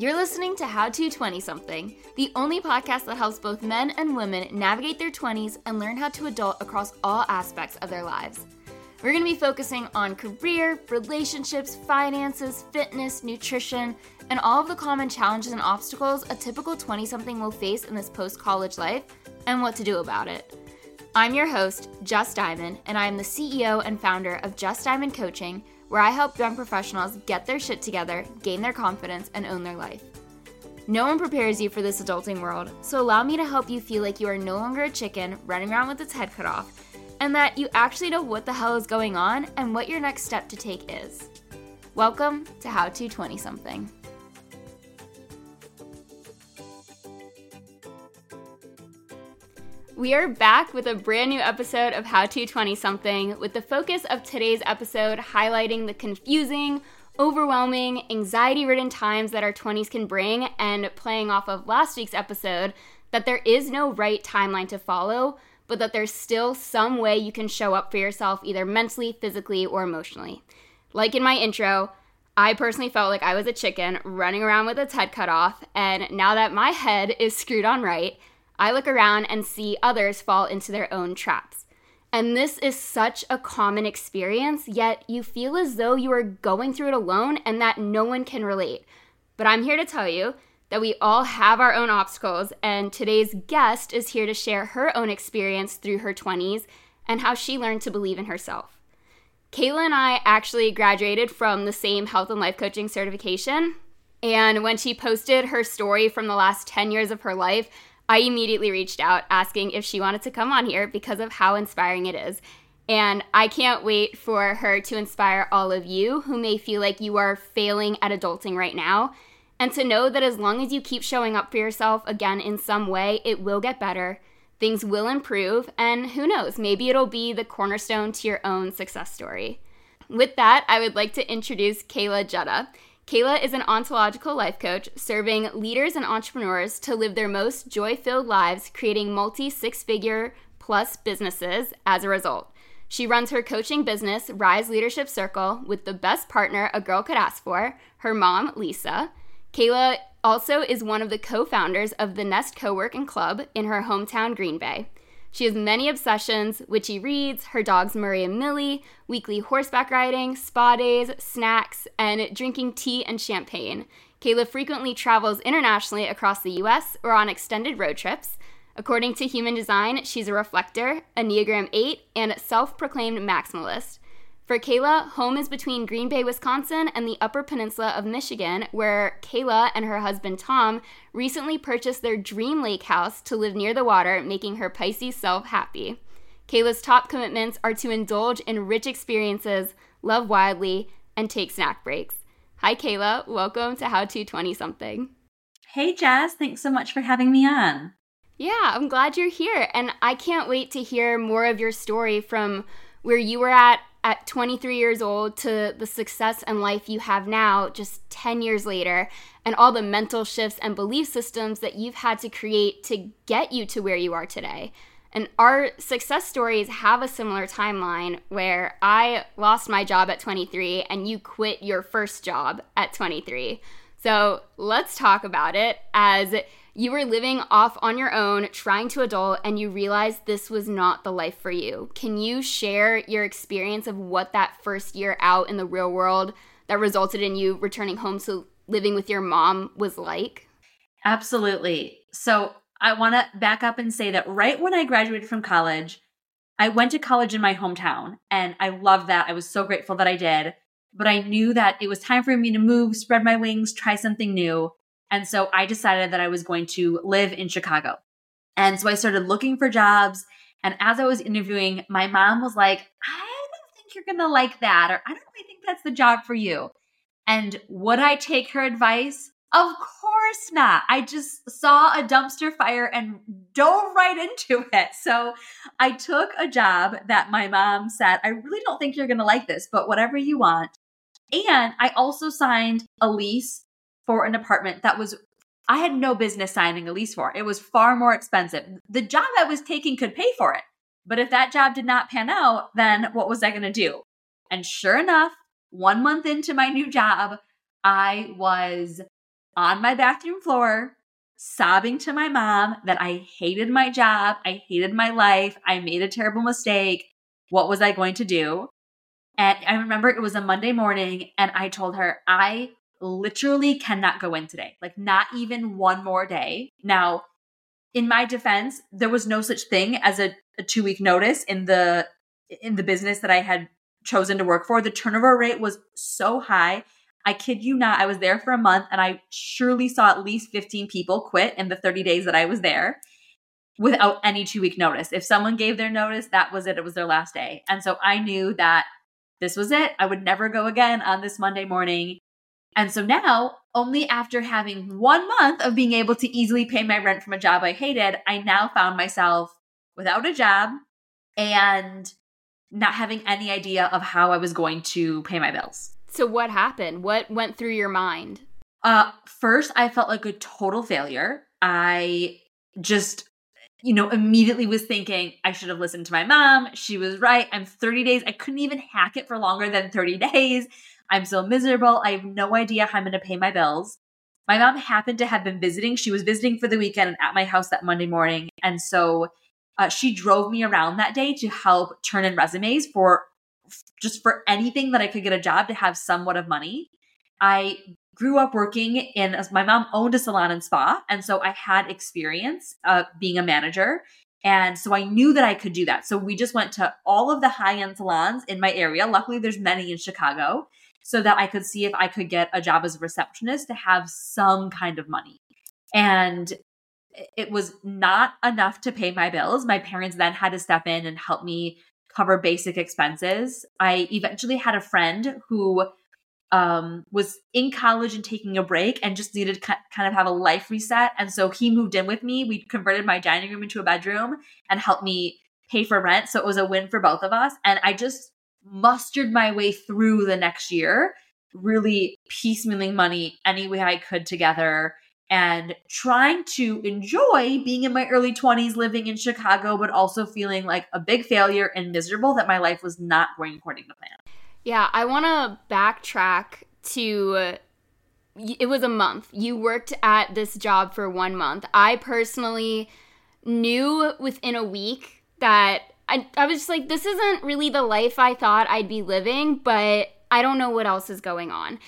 You're listening to How To 20-something, the only podcast that helps both men and women navigate their 20s and learn how to adult across all aspects of their lives. We're going to be focusing on career, relationships, finances, fitness, nutrition, and all of the common challenges and obstacles a typical 20-something will face in this post-college life and what to do about it. I'm your host, Jess Diamond, and I am the CEO and founder of Jess Diamond Coaching, where I help young professionals get their shit together, gain their confidence, and own their life. No one prepares you for this adulting world, so allow me to help you feel like you are no longer a chicken running around with its head cut off, and that you actually know what the hell is going on and what your next step to take is. Welcome to How To 20-something. We are back with a brand new episode of How To 20-something, with the focus of today's episode highlighting the confusing, overwhelming, anxiety-ridden times that our 20s can bring, and playing off of last week's episode that there is no right timeline to follow, but that there's still some way you can show up for yourself either mentally, physically, or emotionally. Like in my intro, I personally felt like I was a chicken running around with its head cut off, and now that my head is screwed on right, I look around and see others fall into their own traps. And this is such a common experience, yet you feel as though you are going through it alone and that no one can relate. But I'm here to tell you that we all have our own obstacles, and today's guest is here to share her own experience through her 20s and how she learned to believe in herself. Kaela and I actually graduated from the same health and life coaching certification, and when she posted her story from the last 10 years of her life, I immediately reached out asking if she wanted to come on here because of how inspiring it is. And I can't wait for her to inspire all of you who may feel like you are failing at adulting right now, and to know that as long as you keep showing up for yourself again in some way, it will get better, things will improve, and who knows, maybe it'll be the cornerstone to your own success story. With that, I would like to introduce Kaela Gedda. Kaela is an ontological life coach serving leaders and entrepreneurs to live their most joy-filled lives, creating multi-six-figure plus businesses as a result. She runs her coaching business, Rise Leadership Circle, with the best partner a girl could ask for, her mom, Lisa. Kaela also is one of the co-founders of the Nest Coworking Club in her hometown, Green Bay. She has many obsessions: witchy reads, her dogs Murray and Millie, weekly horseback riding, spa days, snacks, and drinking tea and champagne. Kaela frequently travels internationally across the U.S. or on extended road trips. According to Human Design, she's a reflector, Enneagram 8, and self-proclaimed maximalist. For Kaela, home is between Green Bay, Wisconsin, and the Upper Peninsula of Michigan, where Kaela and her husband Tom recently purchased their dream lake house to live near the water, making her Pisces self happy. Kaela's top commitments are to indulge in rich experiences, love wildly, and take snack breaks. Hi, Kaela. Welcome to How To 20-something. Hey, Jazz. Thanks so much for having me on. Yeah, I'm glad you're here, and I can't wait to hear more of your story from where you were at 23 years old to the success and life you have now just 10 years later, and all the mental shifts and belief systems that you've had to create to get you to where you are today. And our success stories have a similar timeline, where I lost my job at 23 and you quit your first job at 23. So let's talk about it, as you were living off on your own, trying to adult, and you realized this was not the life for you. Can you share your experience of what that first year out in the real world that resulted in you returning home to living with your mom was like? Absolutely. So I want to back up and say that right when I graduated from college, I went to college in my hometown, and I loved that. I was so grateful that I did. But I knew that it was time for me to move, spread my wings, try something new. And so I decided that I was going to live in Chicago. And so I started looking for jobs. And as I was interviewing, my mom was like, I don't think you're going to like that, or I don't really think that's the job for you. And would I take her advice? Of course not. I just saw a dumpster fire and dove right into it. So I took a job that my mom said, I really don't think you're going to like this, but whatever you want. And I also signed a lease for an apartment that was, I had no business signing a lease for. It was far more expensive. The job I was taking could pay for it, but if that job did not pan out, then what was I going to do? And sure enough, 1 month into my new job, I was on my bathroom floor, sobbing to my mom that I hated my job, I hated my life, I made a terrible mistake. What was I going to do? And I remember it was a Monday morning and I told her, I literally cannot go in today, like not even one more day. Now, in my defense, there was no such thing as a 2-week notice in the business that I had chosen to work for. The turnover rate was so high. I kid you not, I was there for a month and I surely saw at least 15 people quit in the 30 days that I was there without any 2-week notice. If someone gave their notice, that was it. It was their last day. And so I knew that this was it. I would never go again on this Monday morning. And so now, only after having 1 month of being able to easily pay my rent from a job I hated, I now found myself without a job and not having any idea of how I was going to pay my bills. So what happened? What went through your mind? First, I felt like a total failure. I just, immediately was thinking, I should have listened to my mom. She was right. I'm 30 days. I couldn't even hack it for longer than 30 days. I'm so miserable. I have no idea how I'm going to pay my bills. My mom happened to have been visiting. She was visiting for the weekend at my house that Monday morning. And so she drove me around that day to help turn in resumes for anything that I could get a job to have somewhat of money. I grew up working my mom owned a salon and spa. And so I had experience being a manager. And so I knew that I could do that. So we just went to all of the high-end salons in my area. Luckily, there's many in Chicago, so that I could see if I could get a job as a receptionist to have some kind of money. And it was not enough to pay my bills. My parents then had to step in and help me cover basic expenses. I eventually had a friend who was in college and taking a break and just needed to kind of have a life reset. And so he moved in with me. We converted my dining room into a bedroom and helped me pay for rent. So it was a win for both of us. And I just mustered my way through the next year, really piecemealing money any way I could together and trying to enjoy being in my early 20s, living in Chicago, but also feeling like a big failure and miserable that my life was not going according to plan. Yeah, I want to backtrack to it was a month. You worked at this job for 1 month. I personally knew within a week that I was just like, this isn't really the life I thought I'd be living, but I don't know what else is going on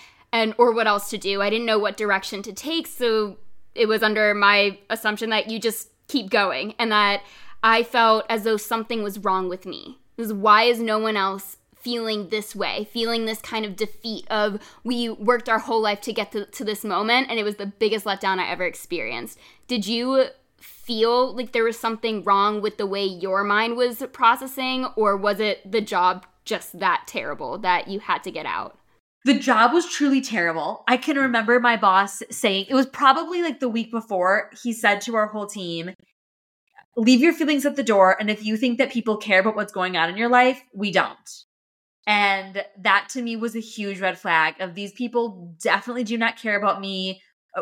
or what else to do. I didn't know what direction to take, so it was under my assumption that you just keep going and that I felt as though something was wrong with me. It was, why is no one else feeling this way, feeling this kind of defeat of we worked our whole life to get to this moment, and it was the biggest letdown I ever experienced. Did you feel like there was something wrong with the way your mind was processing, or was it the job just that terrible that you had to get out? The job was truly terrible. I can remember my boss saying, it was probably like the week before, he said to our whole team, leave your feelings at the door, and if you think that people care about what's going on in your life, we don't. And that to me was a huge red flag of, these people definitely do not care about me,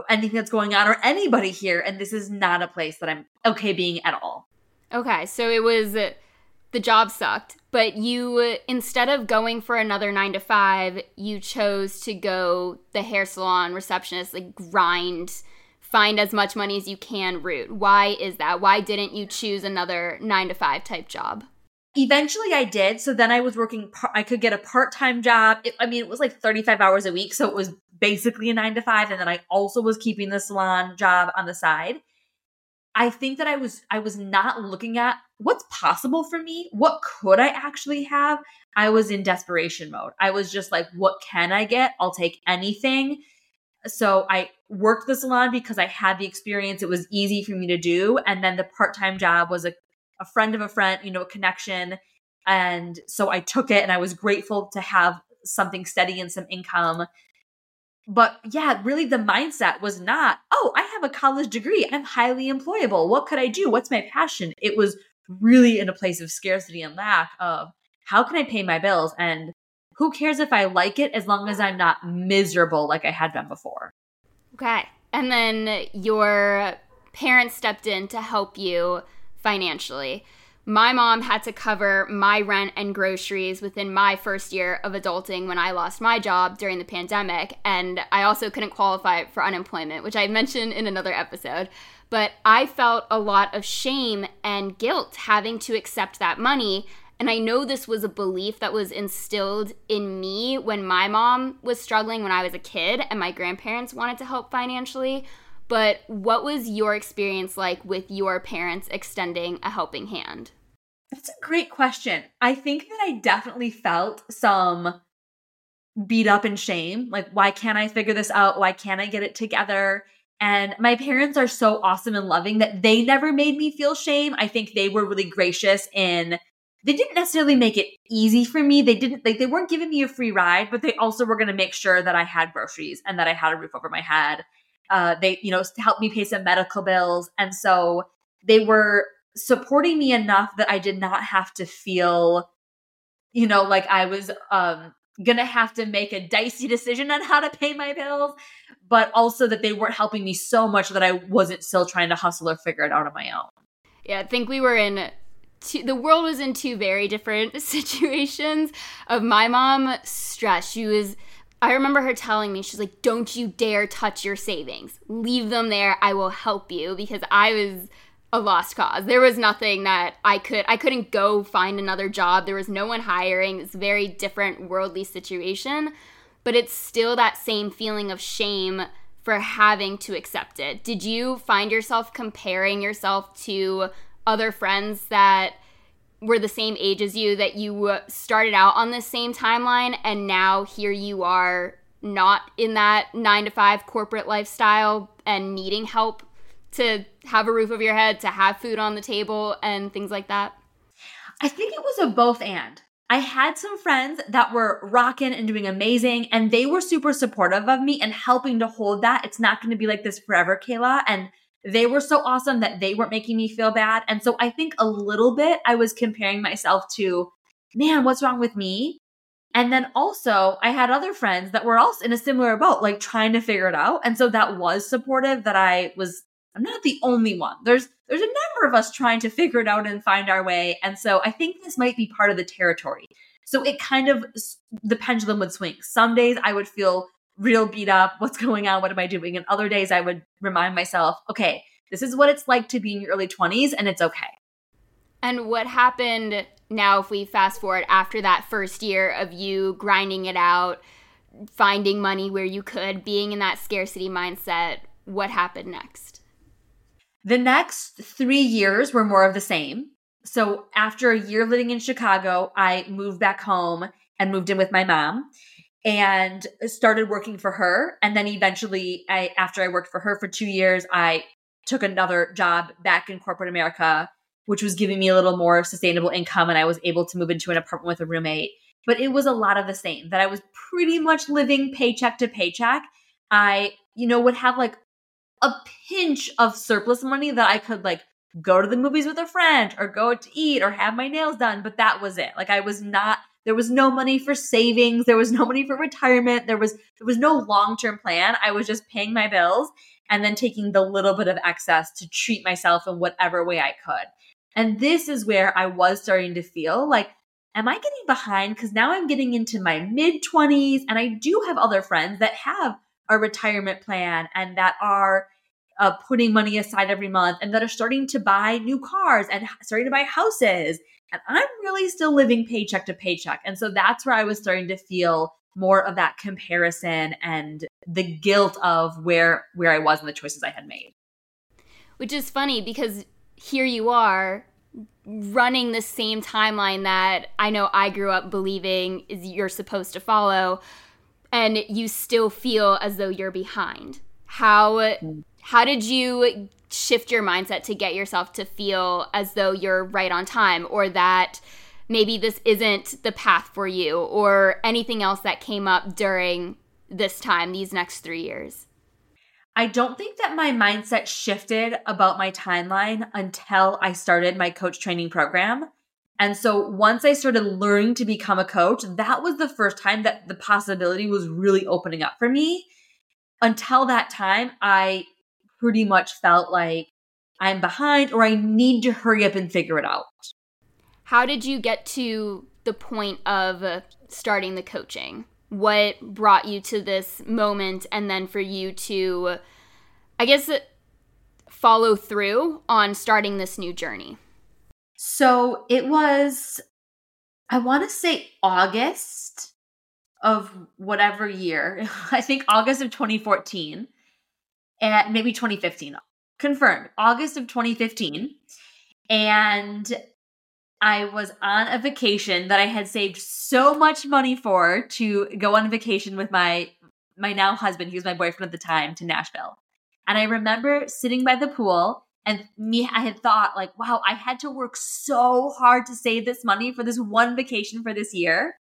anything that's going on, or anybody here, and this is not a place that I'm okay being at all. Okay, so it was the job sucked, but you, instead of going for another 9 to 5, you chose to go the hair salon receptionist, like grind, find as much money as you can route. Why is that? Why didn't you choose another 9 to 5 type job? Eventually I did. So then I was working, I could get a part-time job. It was like 35 hours a week. So it was basically a 9 to 5. And then I also was keeping the salon job on the side. I think that I was not looking at what's possible for me. What could I actually have? I was in desperation mode. I was just like, what can I get? I'll take anything. So I worked the salon because I had the experience. It was easy for me to do. And then the part-time job was a friend of a friend, a connection. And so I took it and I was grateful to have something steady and some income. But yeah, really the mindset was not, oh, I have a college degree. I'm highly employable. What could I do? What's my passion? It was really in a place of scarcity and lack of, how can I pay my bills? And who cares if I like it as long as I'm not miserable like I had been before. Okay. And then your parents stepped in to help you financially. My mom had to cover my rent and groceries within my first year of adulting when I lost my job during the pandemic, and I also couldn't qualify for unemployment, which I mentioned in another episode. But I felt a lot of shame and guilt having to accept that money, and I know this was a belief that was instilled in me when my mom was struggling when I was a kid and my grandparents wanted to help financially. But what was your experience like with your parents extending a helping hand? That's a great question. I think that I definitely felt some beat up and shame. Like, why can't I figure this out? Why can't I get it together? And my parents are so awesome and loving that they never made me feel shame. I think they were really gracious in, they didn't necessarily make it easy for me. They didn't, like, they weren't giving me a free ride, but they also were going to make sure that I had groceries and that I had a roof over my head. They, you know, helped me pay some medical bills. And so they were supporting me enough that I did not have to feel, you know, like I was going to have to make a dicey decision on how to pay my bills, but also that they weren't helping me so much that I wasn't still trying to hustle or figure it out on my own. Yeah, I think we were in the world was in two very different situations. Of my mom stress, she was, I remember her telling me, she's like, don't you dare touch your savings. Leave them there. I will help you, because I was a lost cause. There was nothing that I couldn't go find another job. There was no one hiring. It's a very different worldly situation, but it's still that same feeling of shame for having to accept it. Did you find yourself comparing yourself to other friends that were the same age as you, that you started out on the same timeline, and now here you are not in that 9-to-5 corporate lifestyle and needing help to have a roof over your head, to have food on the table and things like that? I think it was a both and. I had some friends that were rocking and doing amazing, and they were super supportive of me and helping to hold that. It's not going to be like this forever, Kaela. And they were so awesome that they weren't making me feel bad. And so I think a little bit I was comparing myself to, man, what's wrong with me? And then also I had other friends that were also in a similar boat, like trying to figure it out. And so that was supportive that I'm not the only one. There's a number of us trying to figure it out and find our way. And so I think this might be part of the territory. So it kind of, the pendulum would swing. Some days I would feel real beat up. What's going on? What am I doing? And other days I would remind myself, okay, this is what it's like to be in your early 20s, and it's okay. And what happened now, if we fast forward after that first year of you grinding it out, finding money where you could, being in that scarcity mindset, what happened next? The next 3 years were more of the same. So after a year living in Chicago, I moved back home and moved in with my mom and started working for her. And then eventually, after I worked for her for 2 years, I took another job back in corporate America, which was giving me a little more sustainable income. And I was able to move into an apartment with a roommate. But it was a lot of the same, that I was pretty much living paycheck to paycheck. I, you know, would have like a pinch of surplus money that I could like go to the movies with a friend or go to eat or have my nails done. But that was it. Like, I was not, there was no money for savings. There was no money for retirement. There was no long-term plan. I was just paying my bills and then taking the little bit of excess to treat myself in whatever way I could. And this is where I was starting to feel like, am I getting behind? Because now I'm getting into my mid-20s, and I do have other friends that have a retirement plan and that are putting money aside every month and that are starting to buy new cars and starting to buy houses. And I'm really still living paycheck to paycheck. And so that's where I was starting to feel more of that comparison and the guilt of where I was and the choices I had made. Which is funny, because here you are running the same timeline that I know I grew up believing is you're supposed to follow, and you still feel as though you're behind. How did you shift your mindset to get yourself to feel as though you're right on time, or that maybe this isn't the path for you, or anything else that came up during this time, these next 3 years? I don't think that my mindset shifted about my timeline until I started my coach training program. And so once I started learning to become a coach, that was the first time that the possibility was really opening up for me. Until that time, I pretty much felt like I'm behind or I need to hurry up and figure it out. How did you get to the point of starting the coaching? What brought you to this moment, and then for you to, I guess, follow through on starting this new journey? So it was, I want to say August of whatever year, I think August of 2014 and maybe 2015, confirmed August of 2015. And I was on a vacation that I had saved so much money for, to go on vacation with my now husband, he was my boyfriend at the time, to Nashville. And I remember sitting by the pool, and I had thought, like, wow, I had to work so hard to save this money for this one vacation for this year.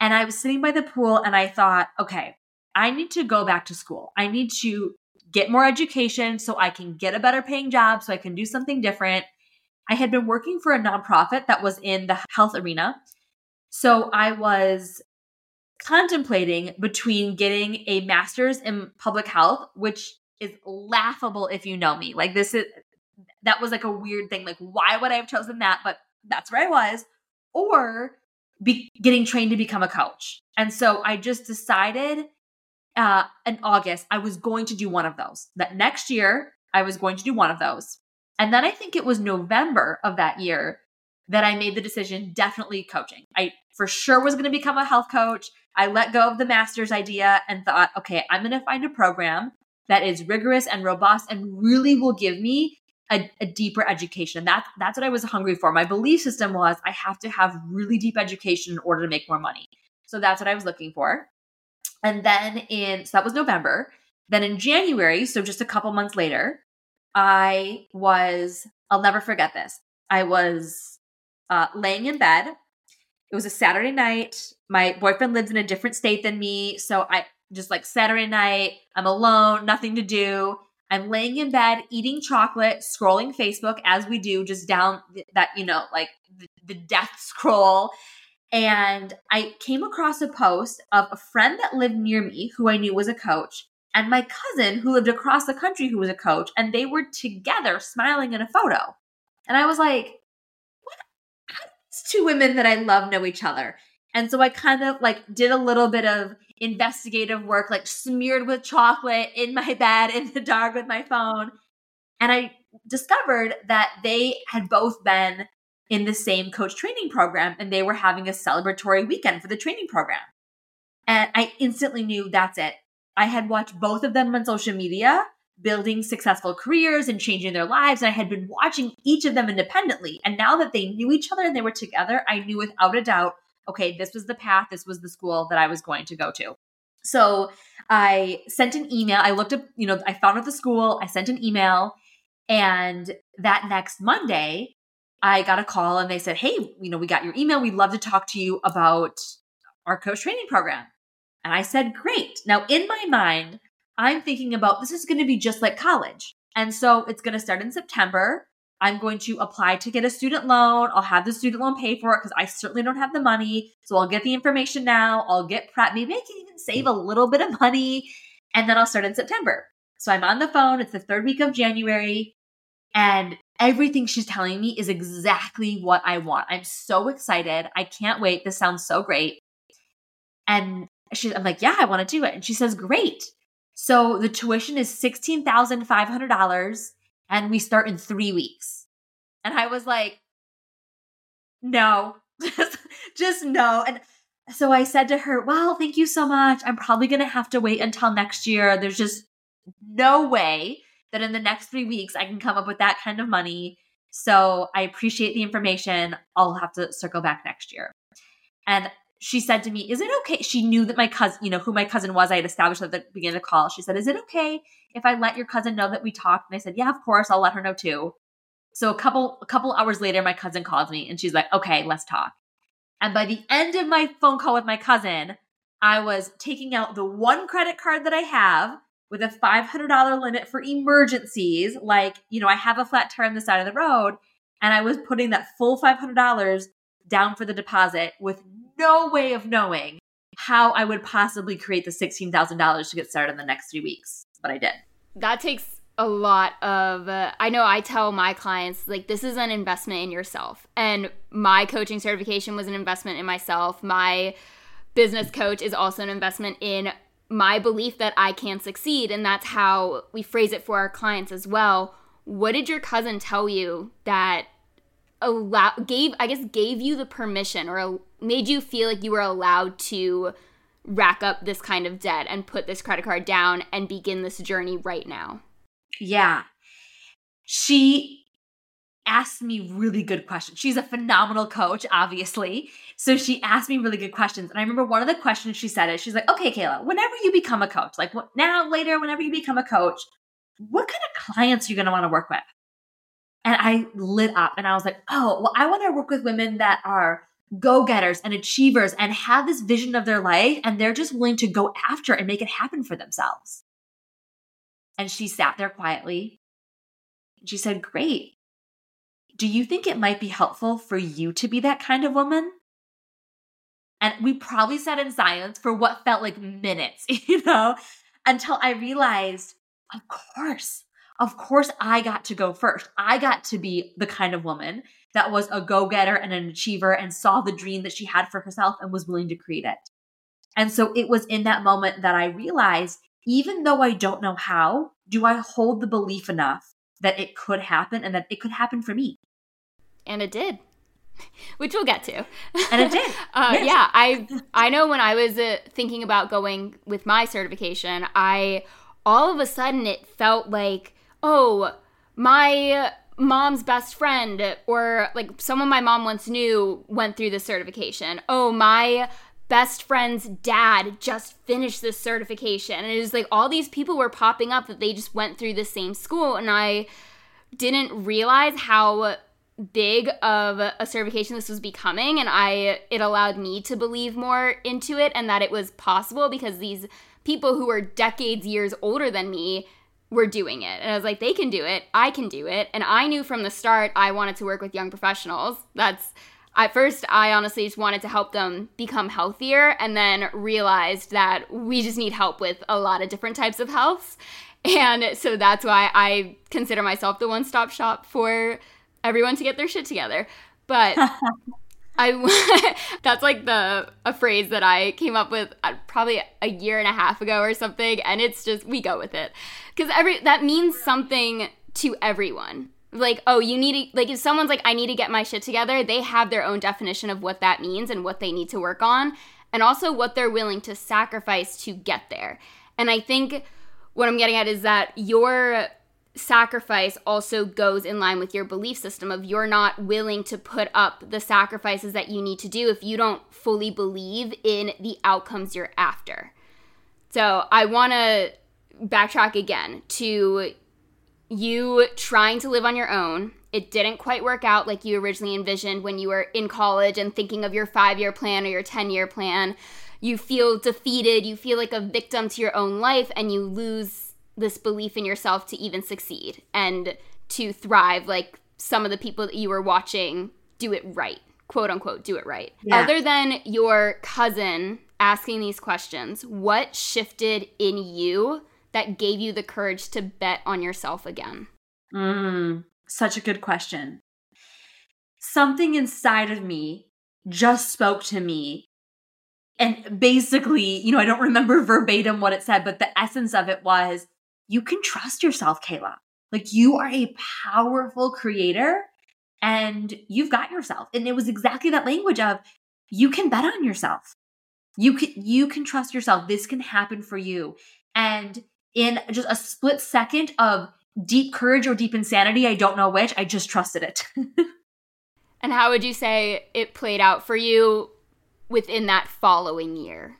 And I was sitting by the pool and I thought, okay, I need to go back to school. I need to get more education so I can get a better paying job, so I can do something different. I had been working for a nonprofit that was in the health arena. So I was contemplating between getting a master's in public health, which is laughable if you know me. Like, that was like a weird thing. Like, why would I have chosen that? But that's where I was. Or getting trained to become a coach. And so I just decided in August, I was going to do one of those. That next year, I was going to do one of those. And then I think it was November of that year that I made the decision, definitely coaching. I for sure was going to become a health coach. I let go of the master's idea and thought, okay, I'm going to find a program that is rigorous and robust and really will give me a deeper education. That's what I was hungry for. My belief system was I have to have really deep education in order to make more money. So that's what I was looking for. And then so that was November. Then in January, so just a couple months later, I'll never forget this. I was laying in bed. It was a Saturday night. My boyfriend lives in a different state than me. So I just, like, Saturday night, I'm alone, nothing to do. I'm laying in bed, eating chocolate, scrolling Facebook as we do, just down that, like the death scroll. And I came across a post of a friend that lived near me who I knew was a coach, and my cousin who lived across the country who was a coach, and they were together smiling in a photo. And I was like, what? How do these two women that I love know each other? And so I kind of, like, did a little bit of investigative work, like smeared with chocolate in my bed in the dark with my phone. And I discovered that they had both been in the same coach training program, and they were having a celebratory weekend for the training program. And I instantly knew, that's it. I had watched both of them on social media building successful careers and changing their lives. And I had been watching each of them independently. And now that they knew each other and they were together, I knew without a doubt, okay, this was the path, this was the school that I was going to go to. So I sent an email. I looked up, I found out the school, I sent an email. And that next Monday, I got a call and they said, hey, we got your email. We'd love to talk to you about our coach training program. And I said, great. Now, in my mind, I'm thinking about, this is going to be just like college. And so it's going to start in September. I'm going to apply to get a student loan. I'll have the student loan paid for it because I certainly don't have the money. So I'll get the information now. I'll get prep. Maybe I can even save a little bit of money. And then I'll start in September. So I'm on the phone. It's the third week of January. And everything she's telling me is exactly what I want. I'm so excited. I can't wait. This sounds so great. And I'm like, yeah, I want to do it. And she says, great. So the tuition is $16,500 and we start in 3 weeks. And I was like, no, just no. And so I said to her, well, thank you so much. I'm probably going to have to wait until next year. There's just no way that in the next 3 weeks I can come up with that kind of money. So I appreciate the information. I'll have to circle back next year. And she said to me, is it okay? She knew that my cousin, who my cousin was. I had established at the beginning of the call. She said, is it okay if I let your cousin know that we talked? And I said, yeah, of course. I'll let her know too. So a couple hours later, my cousin calls me and she's like, okay, let's talk. And by the end of my phone call with my cousin, I was taking out the one credit card that I have with a $500 limit for emergencies. Like, I have a flat tire on the side of the road. And I was putting that full $500 down for the deposit with no way of knowing how I would possibly create the $16,000 to get started in the next 3 weeks, but I did. That takes a lot of, I know I tell my clients, like, this is an investment in yourself. And my coaching certification was an investment in myself. My business coach is also an investment in my belief that I can succeed. And that's how we phrase it for our clients as well. What did your cousin tell you that gave you the permission or made you feel like you were allowed to rack up this kind of debt and put this credit card down and begin this journey right now? Yeah. She asked me really good questions. She's a phenomenal coach, obviously. So she asked me really good questions. And I remember one of the questions she said is, she's like, okay, Kaela, whenever you become a coach, like now, later, whenever you become a coach, what kind of clients are you going to want to work with? And I lit up and I was like, oh, well, I want to work with women that are go-getters and achievers and have this vision of their life, and they're just willing to go after and make it happen for themselves. And she sat there quietly and she said, great. Do you think it might be helpful for you to be that kind of woman? And we probably sat in silence for what felt like minutes, until I realized, of course I got to go first. I got to be the kind of woman that was a go-getter and an achiever and saw the dream that she had for herself and was willing to create it. And so it was in that moment that I realized, even though I don't know how, do I hold the belief enough that it could happen and that it could happen for me? And it did, which we'll get to. And it did. Yes. Yeah, I know when I was thinking about going with my certification, I all of a sudden it felt like, oh, my mom's best friend or like someone my mom once knew went through this certification. Oh, my best friend's dad just finished this certification. And it was like all these people were popping up that they just went through the same school. And I didn't realize how big of a certification this was becoming. And it allowed me to believe more into it and that it was possible because these people who were years older than me were doing it. And I was like, they can do it. I can do it. And I knew from the start I wanted to work with young professionals. At first, I honestly just wanted to help them become healthier and then realized that we just need help with a lot of different types of health. And so that's why I consider myself the one-stop shop for everyone to get their shit together. But that's like a phrase that I came up with probably a year and a half ago or something, and it's just, we go with it. Because that means something to everyone. Like, oh, you need to, like, if someone's like, I need to get my shit together, they have their own definition of what that means and what they need to work on, and also what they're willing to sacrifice to get there. And I think what I'm getting at is that your sacrifice also goes in line with your belief system of you're not willing to put up the sacrifices that you need to do if you don't fully believe in the outcomes you're after. So I want to backtrack again to you trying to live on your own. It didn't quite work out like you originally envisioned when you were in college and thinking of your 5-year plan or your 10-year plan. You feel defeated. You feel like a victim to your own life, and you lose this belief in yourself to even succeed and to thrive like some of the people that you were watching do it right, quote unquote, do it right. Yeah. Other than your cousin asking these questions, what shifted in you that gave you the courage to bet on yourself again? Such a good question. Something inside of me just spoke to me. And basically, I don't remember verbatim what it said, but the essence of it was, you can trust yourself, Kaela. Like, you are a powerful creator and you've got yourself. And it was exactly that language of, you can bet on yourself. You can trust yourself. This can happen for you. And in just a split second of deep courage or deep insanity, I don't know which, I just trusted it. And how would you say it played out for you within that following year?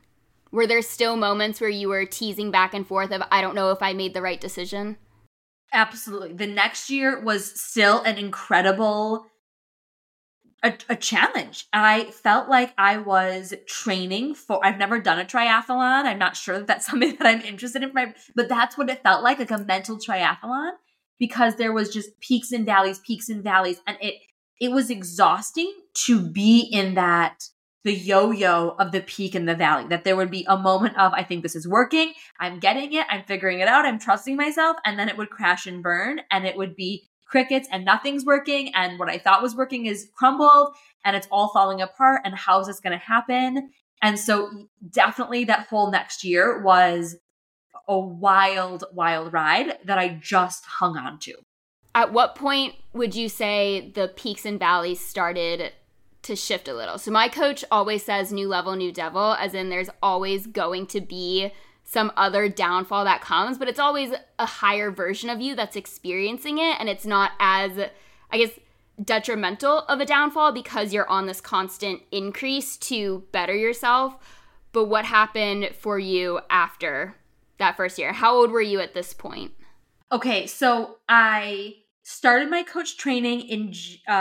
Were there still moments where you were teasing back and forth of, I don't know if I made the right decision? Absolutely. The next year was still an incredible a challenge. I felt like I was training for, I've never done a triathlon. I'm not sure that that's something that I'm interested in, but that's what it felt like a mental triathlon, because there was just peaks and valleys. And it was exhausting to be in that the yo-yo of the peak and the valley, that there would be a moment of, I think this is working, I'm getting it, I'm figuring it out, I'm trusting myself, and then it would crash and burn, and it would be crickets and nothing's working, and what I thought was working is crumbled, and it's all falling apart, and how is this going to happen? And so definitely that whole next year was a wild, wild ride that I just hung on to. At what point would you say the peaks and valleys started to shift a little? So my coach always says new level, new devil, as in there's always going to be some other downfall that comes, but it's always a higher version of you that's experiencing it. And it's not as, I guess, detrimental of a downfall because you're on this constant increase to better yourself. But what happened for you after that first year? How old were you at this point? Okay, so I started my coach training in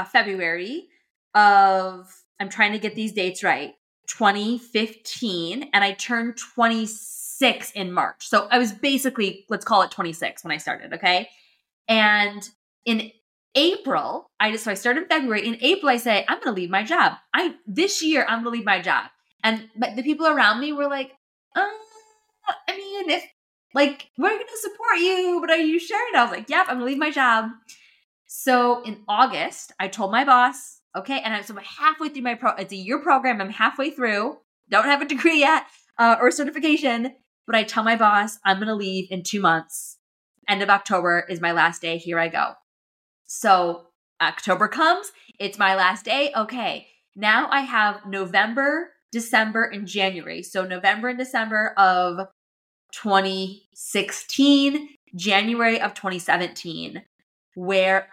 February of, I'm trying to get these dates right, 2015, and I turned 26 in March. So I was basically, let's call it 26 when I started, okay? And in April, so I started in February. In April, I say, I'm going to leave my job. This year, I'm going to leave my job. But the people around me were like, I mean, if like, we're going to support you, but are you sure? And I was like, yep, I'm going to leave my job. So in August, I told my boss, okay, and I'm halfway through my it's a year program. I'm halfway through. Don't have a degree yet or certification, but I tell my boss I'm going to leave in 2 months. End of October is my last day. Here I go. So October comes. It's my last day. Okay, now I have November, December, and January. So November and December of 2016, January of 2017, where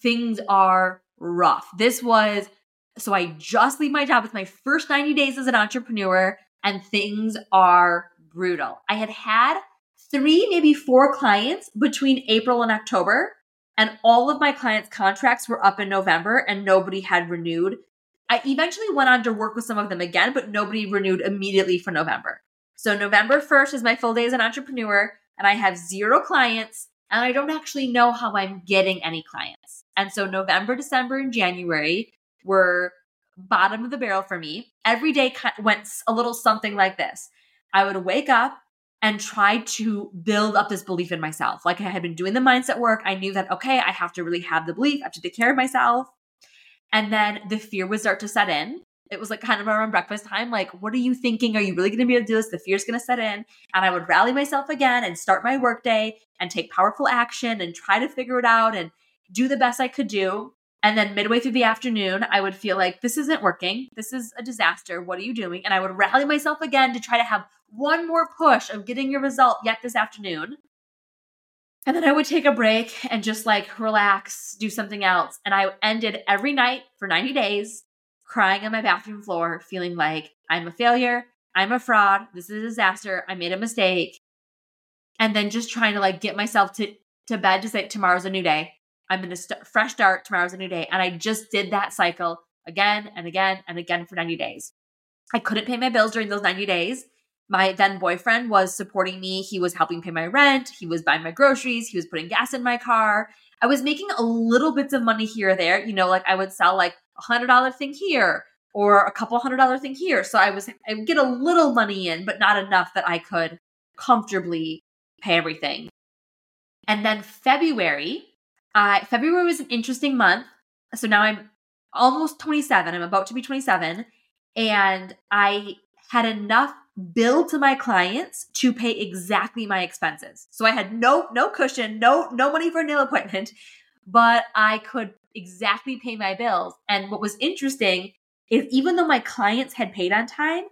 things are rough. So I just leave my job with my first 90 days as an entrepreneur, and things are brutal. I had 3, maybe 4 clients between April and October, and all of my clients' contracts were up in November and nobody had renewed. I eventually went on to work with some of them again, but nobody renewed immediately for November. So November 1st is my full day as an entrepreneur, and I have 0 clients, and I don't actually know how I'm getting any clients. And so November, December, and January were bottom of the barrel for me. Every day went a little something like this. I would wake up and try to build up this belief in myself. Like I had been doing the mindset work. I knew that, okay, I have to really have the belief. I have to take care of myself. And then the fear would start to set in. It was like kind of around breakfast time. Like, what are you thinking? Are you really going to be able to do this? The fear's going to set in. And I would rally myself again and start my workday and take powerful action and try to figure it out and do the best I could do. And then midway through the afternoon, I would feel like this isn't working. This is a disaster. What are you doing? And I would rally myself again to try to have one more push of getting your result yet this afternoon. And then I would take a break and just like relax, do something else. And I ended every night for 90 days crying on my bathroom floor, feeling like I'm a failure. I'm a fraud. This is a disaster. I made a mistake. And then just trying to like get myself to bed to say tomorrow's a new day. I'm going to fresh start. Tomorrow's a new day. And I just did that cycle again and again and again for 90 days. I couldn't pay my bills during those 90 days. My then boyfriend was supporting me. He was helping pay my rent. He was buying my groceries. He was putting gas in my car. I was making a little bits of money here or there. You know, like I would sell like $100 thing here or a couple $100 thing here. So I would get a little money in, but not enough that I could comfortably pay everything. And then February was an interesting month. So now I'm almost 27. I'm about to be 27. And I had enough bill to my clients to pay exactly my expenses. So I had no cushion, no money for a nail appointment, but I could exactly pay my bills. And what was interesting is even though my clients had paid on time,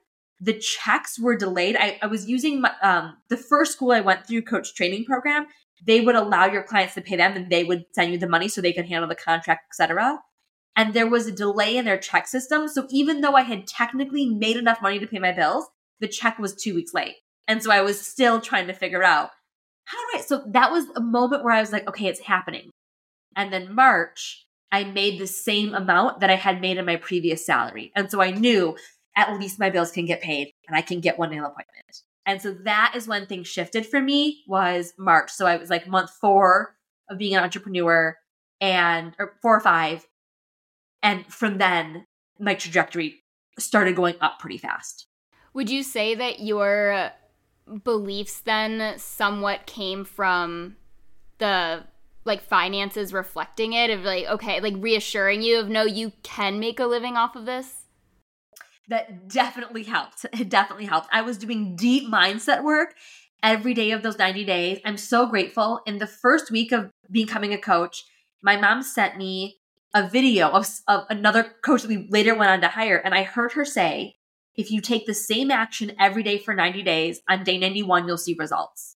the checks were delayed. I was using my, the first school I went through, coach training program. They would allow your clients to pay them and they would send you the money so they could handle the contract, et cetera. And there was a delay in their check system. So even though I had technically made enough money to pay my bills, the check was 2 weeks late. And so I was still trying to figure out so that was a moment where I was like, okay, it's happening. And then March, I made the same amount that I had made in my previous salary. And so I knew at least my bills can get paid and I can get one nail appointment. And so that is when things shifted for me was March. So I was like month 4 of being an entrepreneur or 4 or 5. And from then my trajectory started going up pretty fast. Would you say that your beliefs then somewhat came from the like finances reflecting it, of like, okay, like reassuring you of, no, you can make a living off of this? That definitely helped. It definitely helped. I was doing deep mindset work every day of those 90 days. I'm so grateful. In the first week of becoming a coach, my mom sent me a video of another coach that we later went on to hire. And I heard her say, if you take the same action every day for 90 days, on day 91, you'll see results.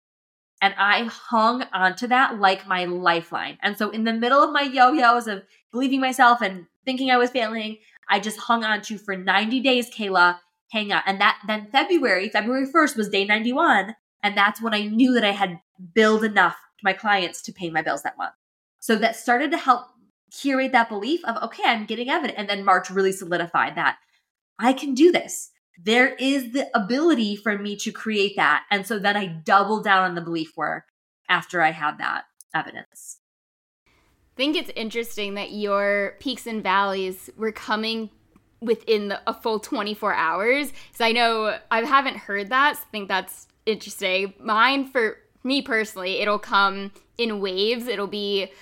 And I hung onto that like my lifeline. And so in the middle of my yo-yos of believing myself and thinking I was failing, I just hung on to for 90 days, Kaela, hang on. And that then February 1st was day 91. And that's when I knew that I had billed enough to my clients to pay my bills that month. So that started to help curate that belief of, okay, I'm getting evidence. And then March really solidified that I can do this. There is the ability for me to create that. And so then I doubled down on the belief work after I had that evidence. I think it's interesting that your peaks and valleys were coming within a full 24 hours. So I know I haven't heard that. So I think that's interesting. Mine, for me personally, it'll come in waves. It'll be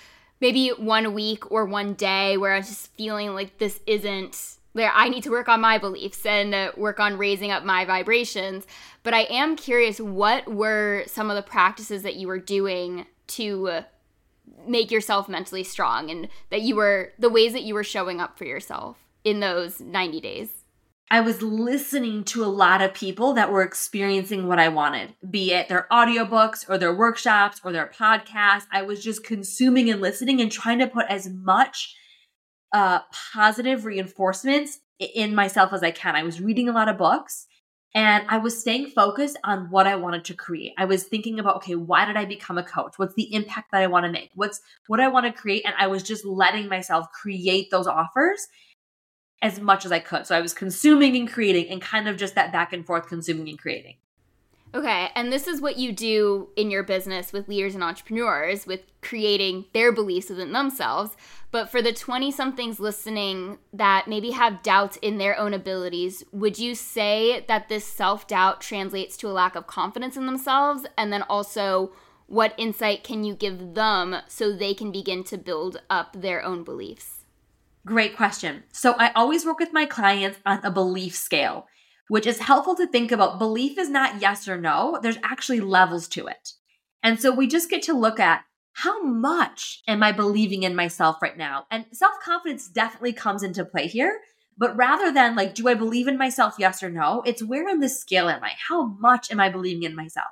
maybe 1 week or one day where I'm just feeling like this isn't where I need to work on my beliefs and work on raising up my vibrations. But I am curious, what were some of the practices that you were doing to make yourself mentally strong, and that you were, the ways that you were showing up for yourself in those 90 days? I was listening to a lot of people that were experiencing what I wanted, be it their audiobooks or their workshops or their podcasts. I was just consuming and listening and trying to put as much positive reinforcements in myself as I can. I was reading a lot of books, and I was staying focused on what I wanted to create. I was thinking about, okay, why did I become a coach? What's the impact that I want to make? What's what I want to create? And I was just letting myself create those offers as much as I could. So I was consuming and creating, and kind of just that back and forth, consuming and creating. Okay. And this is what you do in your business with leaders and entrepreneurs, with creating their beliefs within themselves. But for the 20-somethings listening that maybe have doubts in their own abilities, would you say that this self-doubt translates to a lack of confidence in themselves? And then also, what insight can you give them so they can begin to build up their own beliefs? Great question. So I always work with my clients on a belief scale, which is helpful to think about. Belief is not yes or no. There's actually levels to it. And so we just get to look at, how much am I believing in myself right now? And self-confidence definitely comes into play here, but rather than like, do I believe in myself, yes or no? It's where on this scale am I? How much am I believing in myself?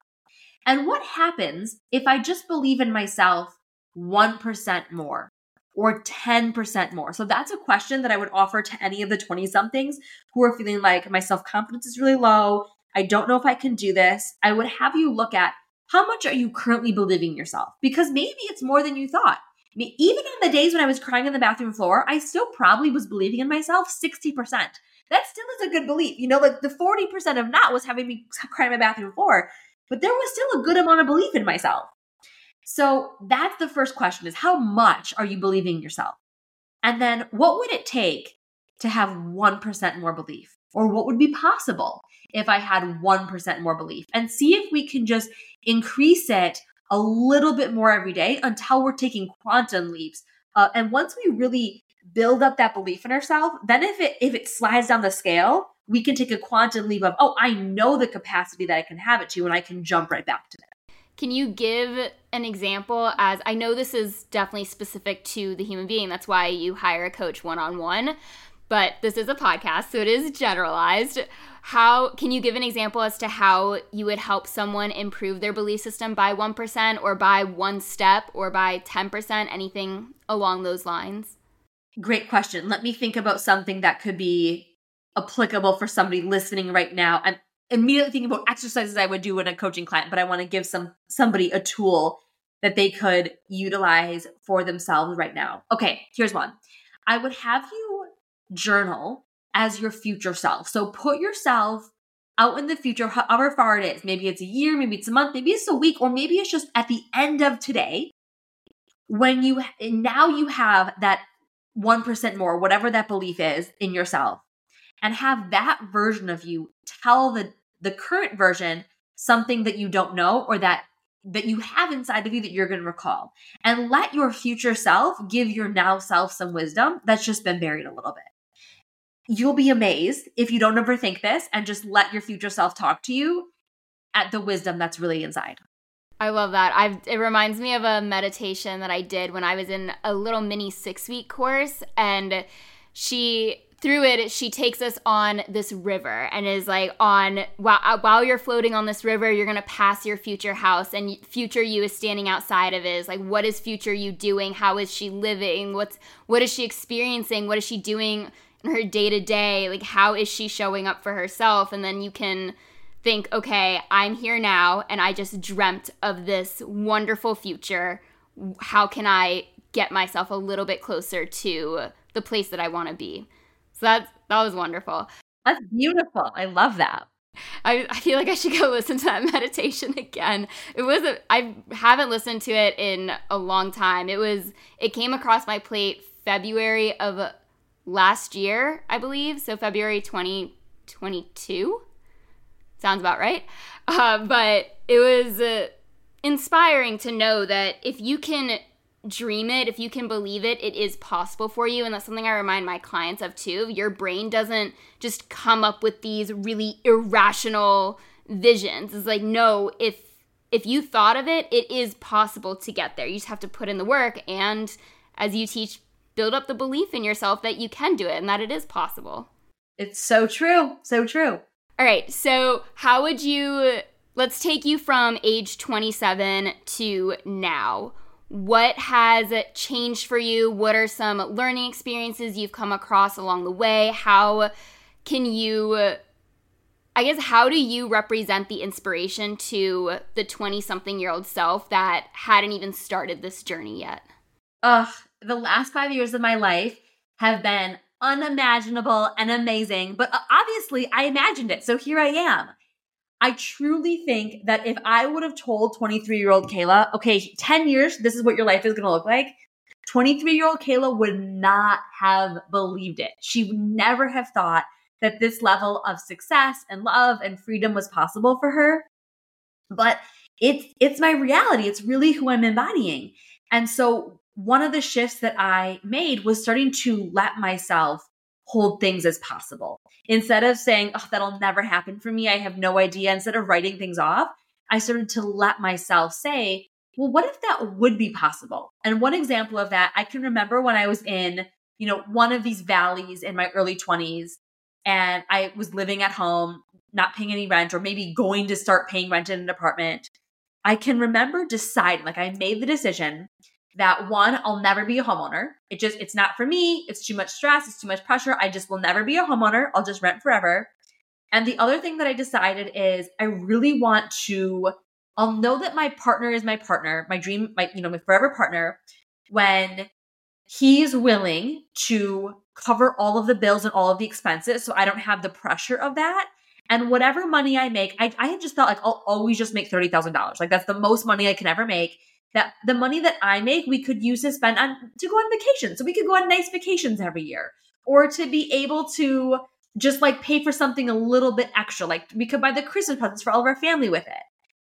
And what happens if I just believe in myself 1% more? Or 10% more? So that's a question that I would offer to any of the 20-somethings who are feeling like, my self-confidence is really low, I don't know if I can do this. I would have you look at, how much are you currently believing yourself? Because maybe it's more than you thought. I mean, even on the days when I was crying on the bathroom floor, I still probably was believing in myself 60%. That still is a good belief. You know, like the 40% of not was having me cry on my bathroom floor, but there was still a good amount of belief in myself. So that's the first question, is how much are you believing yourself? And then what would it take to have 1% more belief? Or what would be possible if I had 1% more belief? And see if we can just increase it a little bit more every day until we're taking quantum leaps. And once we really build up that belief in ourselves, then if it slides down the scale, we can take a quantum leap of, oh, I know the capacity that I can have it to, and I can jump right back to that. Can you give an example, as I know this is definitely specific to the human being, that's why you hire a coach one-on-one, but this is a podcast, so it is generalized. How can you give an example as to how you would help someone improve their belief system by 1% or by one step or by 10%, anything along those lines? Great question. Let me think about something that could be applicable for somebody listening right now. I'm immediately thinking about exercises I would do when a coaching client, but I want to give somebody a tool that they could utilize for themselves right now. Okay, here's one. I would have you journal as your future self. So put yourself out in the future, however far it is. Maybe it's a year, maybe it's a month, maybe it's a week, or maybe it's just at the end of today, when now you have that 1% more, whatever that belief is in yourself. and have that version of you tell the current version something that you don't know or that you have inside of you that you're going to recall, and let your future self give your now self some wisdom that's just been buried a little bit. You'll be amazed if you don't overthink this and just let your future self talk to you at the wisdom that's really inside. I love that. It reminds me of a meditation that I did when I was in a little mini 6-week course, and she takes us on this river and is like, while you're floating on this river, you're going to pass your future house, and future you is standing outside of it. It's like, what is future you doing? How is she living? What is she experiencing? What is she doing in her day to day? Like, how is she showing up for herself? And then you can think, okay, I'm here now and I just dreamt of this wonderful future. How can I get myself a little bit closer to the place that I want to be? So that was wonderful. That's beautiful. I love that. I feel like I should go listen to that meditation again. I haven't listened to it in a long time. It came across my plate February of last year, I believe. So February 2022. Sounds about right. But it was inspiring to know that if you can dream it, if you can believe it, it is possible for you. And that's something I remind my clients of too. Your brain doesn't just come up with these really irrational visions. It's like, no, if you thought of it, it is possible to get there. You just have to put in the work. And as you teach, build up the belief in yourself that you can do it and that it is possible. It's so true. So true. All right. So how would you, let's take you from age 27 to now. What has changed for you? What are some learning experiences you've come across along the way? How do you represent the inspiration to the 20-something-year-old self that hadn't even started this journey yet? The last 5 years of my life have been unimaginable and amazing, but obviously I imagined it, so here I am. I truly think that if I would have told 23-year-old Kaela, okay, 10 years, this is what your life is going to look like, 23-year-old Kaela would not have believed it. She would never have thought that this level of success and love and freedom was possible for her. But it's my reality. It's really who I'm embodying. And so one of the shifts that I made was starting to let myself hold things as possible. Instead of saying, oh, that'll never happen for me, I have no idea, instead of writing things off, I started to let myself say, well, what if that would be possible? And one example of that, I can remember when I was in, one of these valleys in my early 20s, and I was living at home, not paying any rent, or maybe going to start paying rent in an apartment. I can remember deciding, like I made the decision that one, I'll never be a homeowner. It's not for me. It's too much stress. It's too much pressure. I just will never be a homeowner. I'll just rent forever. And the other thing that I decided is I really want to, I'll know that my partner is my partner, my dream, my forever partner, when he's willing to cover all of the bills and all of the expenses. So I don't have the pressure of that. And whatever money I make, I had just felt like I'll always just make $30,000. Like that's the most money I can ever make. That the money that I make, we could use to spend to go on vacation. So we could go on nice vacations every year, or to be able to just like pay for something a little bit extra. Like we could buy the Christmas presents for all of our family with it.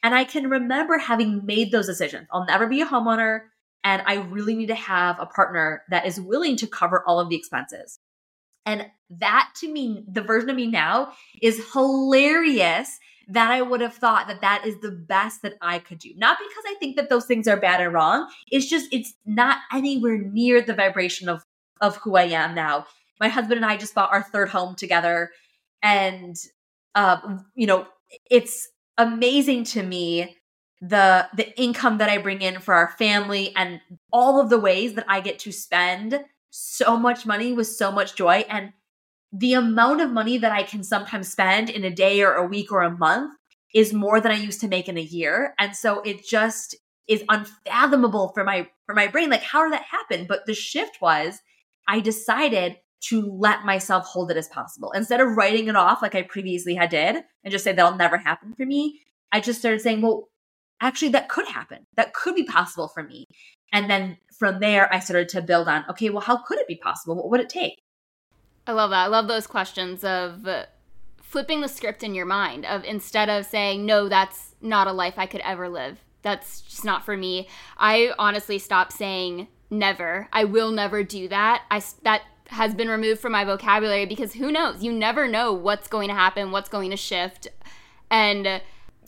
And I can remember having made those decisions. I'll never be a homeowner. And I really need to have a partner that is willing to cover all of the expenses. And that to me, the version of me now is hilarious that I would have thought that is the best that I could do. Not because I think that those things are bad or wrong. It's just, it's not anywhere near the vibration of who I am now. My husband and I just bought our third home together. And, it's amazing to me, the income that I bring in for our family and all of the ways that I get to spend so much money with so much joy. And the amount of money that I can sometimes spend in a day or a week or a month is more than I used to make in a year. And so it just is unfathomable for my brain. Like, how did that happen? But the shift was I decided to let myself hold it as possible. Instead of writing it off like I previously had did and just say that'll never happen for me, I just started saying, well, actually that could happen. That could be possible for me. And then from there, I started to build on, okay, well, how could it be possible? What would it take? I love that. I love those questions of flipping the script in your mind, of instead of saying, no, that's not a life I could ever live. That's just not for me. I honestly stopped saying never. I will never do that. That has been removed from my vocabulary because who knows? You never know what's going to happen, what's going to shift. And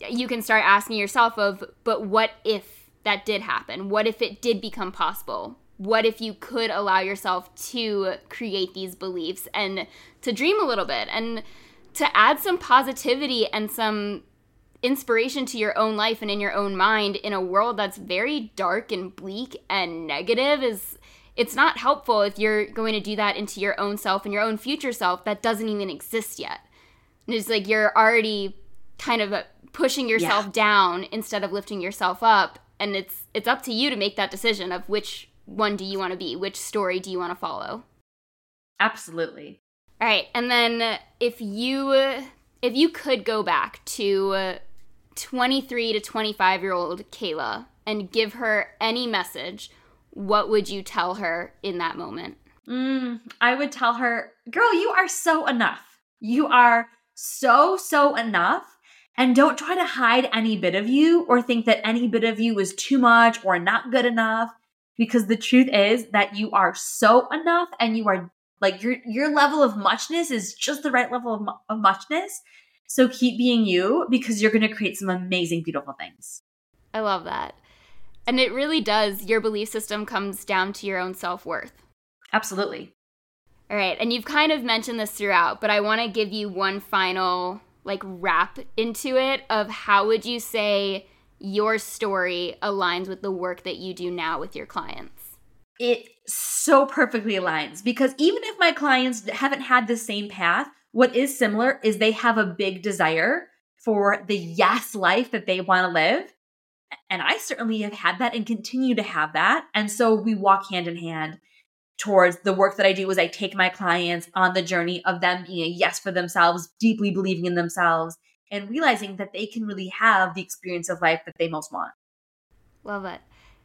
you can start asking yourself of, but what if that did happen? What if it did become possible? What if you could allow yourself to create these beliefs and to dream a little bit and to add some positivity and some inspiration to your own life and in your own mind in a world that's very dark and bleak and negative? It's not helpful if you're going to do that into your own self and your own future self that doesn't even exist yet. And it's like you're already kind of pushing yourself down instead of lifting yourself up. And it's up to you to make that decision of which one do you want to be? Which story do you want to follow? Absolutely. All right. And then if you could go back to 23 to 25-year-old Kaela and give her any message, what would you tell her in that moment? I would tell her, girl, you are so enough. You are so, so enough. And don't try to hide any bit of you or think that any bit of you is too much or not good enough, because the truth is that you are so enough and you are like your level of muchness is just the right level of muchness. So keep being you, because you're going to create some amazing, beautiful things. I love that. And it really does. Your belief system comes down to your own self-worth. Absolutely. All right. And you've kind of mentioned this throughout, but I want to give you one final wrap into it of how would you say your story aligns with the work that you do now with your clients? It so perfectly aligns, because even if my clients haven't had the same path, what is similar is they have a big desire for the yes life that they want to live. And I certainly have had that and continue to have that. And so we walk hand in hand towards the work that I do. Is I take my clients on the journey of them being a yes for themselves, deeply believing in themselves, and realizing that they can really have the experience of life that they most want. Love it.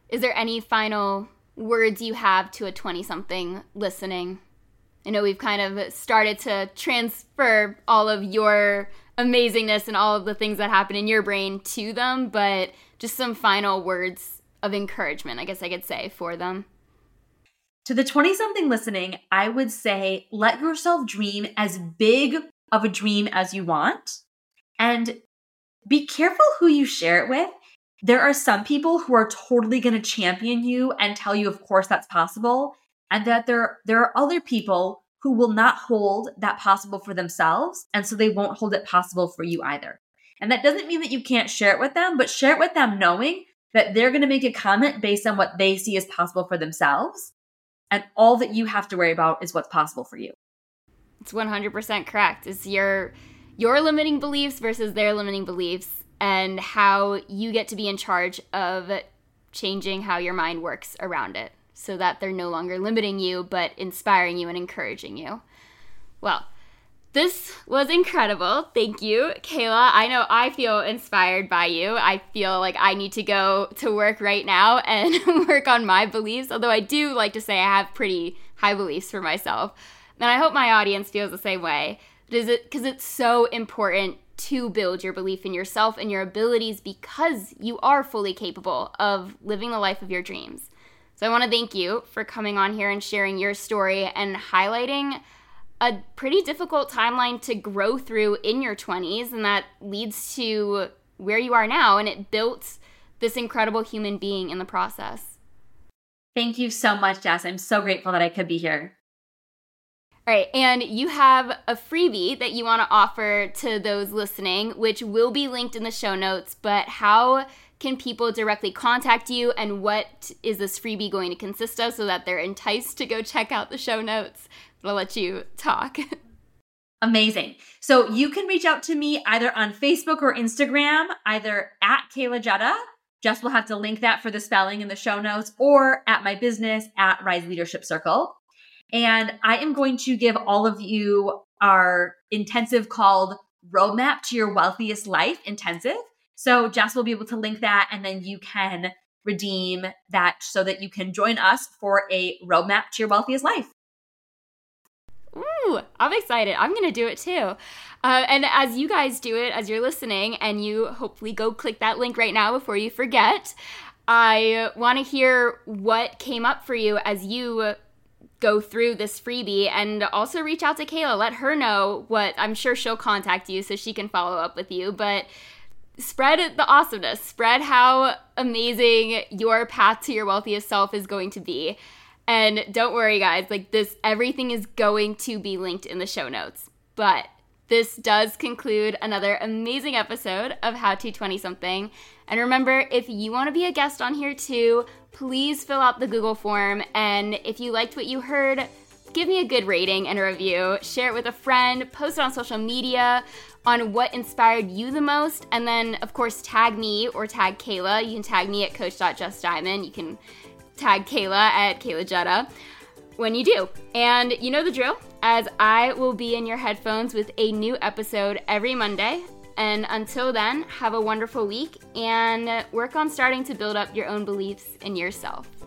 Is there any final words you have to a 20-something listening? I know we've kind of started to transfer all of your amazingness and all of the things that happen in your brain to them, but just some final words of encouragement, I guess I could say, for them. To the 20-something listening, I would say, let yourself dream as big of a dream as you want, and be careful who you share it with. There are some people who are totally going to champion you and tell you, of course, that's possible, and that there are other people who will not hold that possible for themselves, and so they won't hold it possible for you either. And that doesn't mean that you can't share it with them, but share it with them knowing that they're going to make a comment based on what they see as possible for themselves. And all that you have to worry about is what's possible for you. It's 100% correct. It's your limiting beliefs versus their limiting beliefs, and how you get to be in charge of changing how your mind works around it so that they're no longer limiting you, but inspiring you and encouraging you. Well, this was incredible. Thank you, Kaela. I know I feel inspired by you. I feel like I need to go to work right now and work on my beliefs, although I do like to say I have pretty high beliefs for myself. And I hope my audience feels the same way, because it's so important to build your belief in yourself and your abilities, because you are fully capable of living the life of your dreams. So I want to thank you for coming on here and sharing your story and highlighting a pretty difficult timeline to grow through in your 20s, and that leads to where you are now, and it built this incredible human being in the process. Thank you so much, Jess. I'm so grateful that I could be here. All right, and you have a freebie that you want to offer to those listening, which will be linked in the show notes, but how can people directly contact you, and what is this freebie going to consist of so that they're enticed to go check out the show notes? I'll let you talk. Amazing. So you can reach out to me either on Facebook or Instagram, either at Kaela Gedda. Jess will have to link that for the spelling in the show notes, or at my business at Rise Leadership Circle. And I am going to give all of you our intensive called Roadmap to Your Wealthiest Life intensive. So Jess will be able to link that, and then you can redeem that so that you can join us for a Roadmap to Your Wealthiest Life. Ooh, I'm excited. I'm going to do it too. And as you guys do it, as you're listening, and you hopefully go click that link right now before you forget, I want to hear what came up for you as you go through this freebie, and also reach out to Kaela. Let her know what, I'm sure she'll contact you so she can follow up with you, but spread the awesomeness. Spread how amazing your path to your wealthiest self is going to be. And don't worry, guys, like this, everything is going to be linked in the show notes. But this does conclude another amazing episode of How To 20-something. And remember, if you want to be a guest on here too, please fill out the Google form. And if you liked what you heard, give me a good rating and a review. Share it with a friend. Post it on social media on what inspired you the most. And then, of course, tag me or tag Kaela. You can tag me at coach.justdiamond. You can tag Kaela at Kaela Gedda when you do. And you know the drill, as I will be in your headphones with a new episode every Monday. And until then, have a wonderful week and work on starting to build up your own beliefs in yourself.